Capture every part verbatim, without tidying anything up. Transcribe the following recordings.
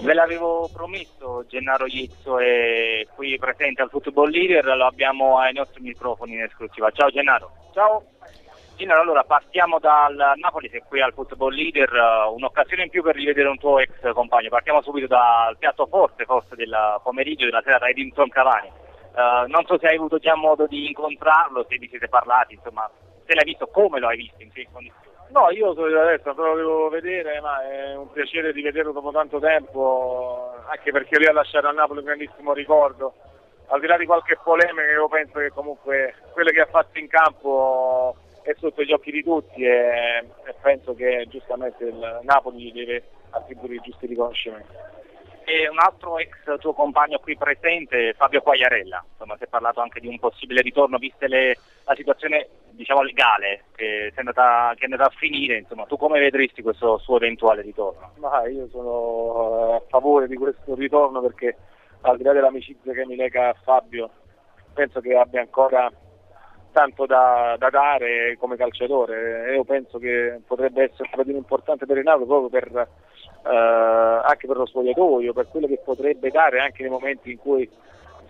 Ve l'avevo promesso, Gennaro Iezzo è qui presente al Football Leader, lo abbiamo ai nostri microfoni in esclusiva. Ciao Gennaro. Ciao. Gennaro, allora partiamo dal Napoli, sei qui al Football Leader, un'occasione in più per rivedere un tuo ex compagno. Partiamo subito dal piatto forte forse del pomeriggio, della serata, Edinson Cavani. Uh, non so se hai avuto già modo di incontrarlo, se vi siete parlati, insomma, se l'hai visto, come lo hai visto, in che condizioni? No, io sono della destra, però lo devo vedere, ma è un piacere di vederlo dopo tanto tempo, anche perché lui ha lasciato a Napoli un grandissimo ricordo. Al di là di qualche polemica, io penso che comunque quello che ha fatto in campo è sotto gli occhi di tutti e, e penso che giustamente il Napoli gli deve attribuire i giusti riconoscimenti. E un altro ex tuo compagno qui presente, Fabio Quagliarella, insomma si è parlato anche di un possibile ritorno, viste le, la situazione diciamo legale che è andata, che è andata a finire, insomma tu come vedresti questo suo eventuale ritorno? Ma io sono a favore di questo ritorno perché al di là dell'amicizia che mi lega a Fabio penso che abbia ancora tanto da, da dare come calciatore. Io penso che potrebbe essere un partito importante per il Napoli proprio per, eh, anche per lo spogliatoio, per quello che potrebbe dare anche nei momenti in cui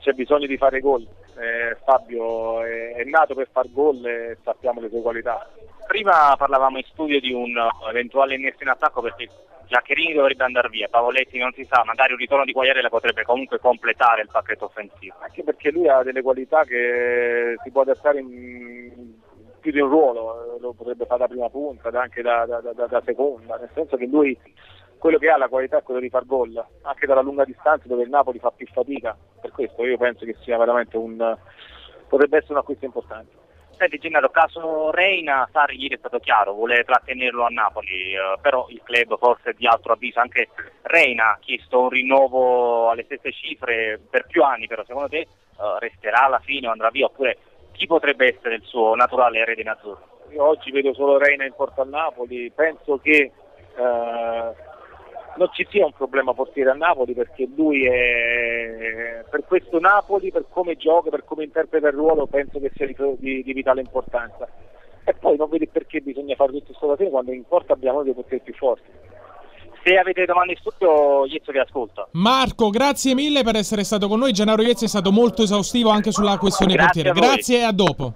c'è bisogno di fare gol. Eh, Fabio è, è nato per far gol e sappiamo le sue qualità. Prima parlavamo in studio di un eventuale innesto in attacco perché Giaccherini dovrebbe andare via, Pavoletti non si sa, magari un ritorno di Quagliarella potrebbe comunque completare il pacchetto offensivo. Anche perché lui ha delle qualità che si può adattare in più di un ruolo, lo potrebbe fare da prima punta, anche da, da, da, da seconda, nel senso che lui quello che ha la qualità è quello di far gol, anche dalla lunga distanza dove il Napoli fa più fatica, per questo io penso che sia veramente un, potrebbe essere un acquisto importante. Senti Gennaro, caso Reina, Sarri ieri è stato chiaro, vuole trattenerlo a Napoli, eh, però il club forse di altro avviso, anche Reina ha chiesto un rinnovo alle stesse cifre per più anni, però secondo te eh, resterà alla fine o andrà via, oppure chi potrebbe essere il suo naturale erede in azzurro? Io oggi vedo solo Reina in porta a Napoli, penso che eh, non ci sia un problema portiere a Napoli perché lui è, per questo Napoli, per come gioca, per come interpreta il ruolo, penso che sia di, di vitale importanza. E poi non vedi perché bisogna fare tutto questo da te quando in porta abbiamo dei portieri più forti. Se avete domande in studio, Iezzo vi ascolta. Marco, grazie mille per essere stato con noi. Gennaro Iezzo è stato molto esaustivo anche sulla questione grazie portiere. A grazie e a dopo.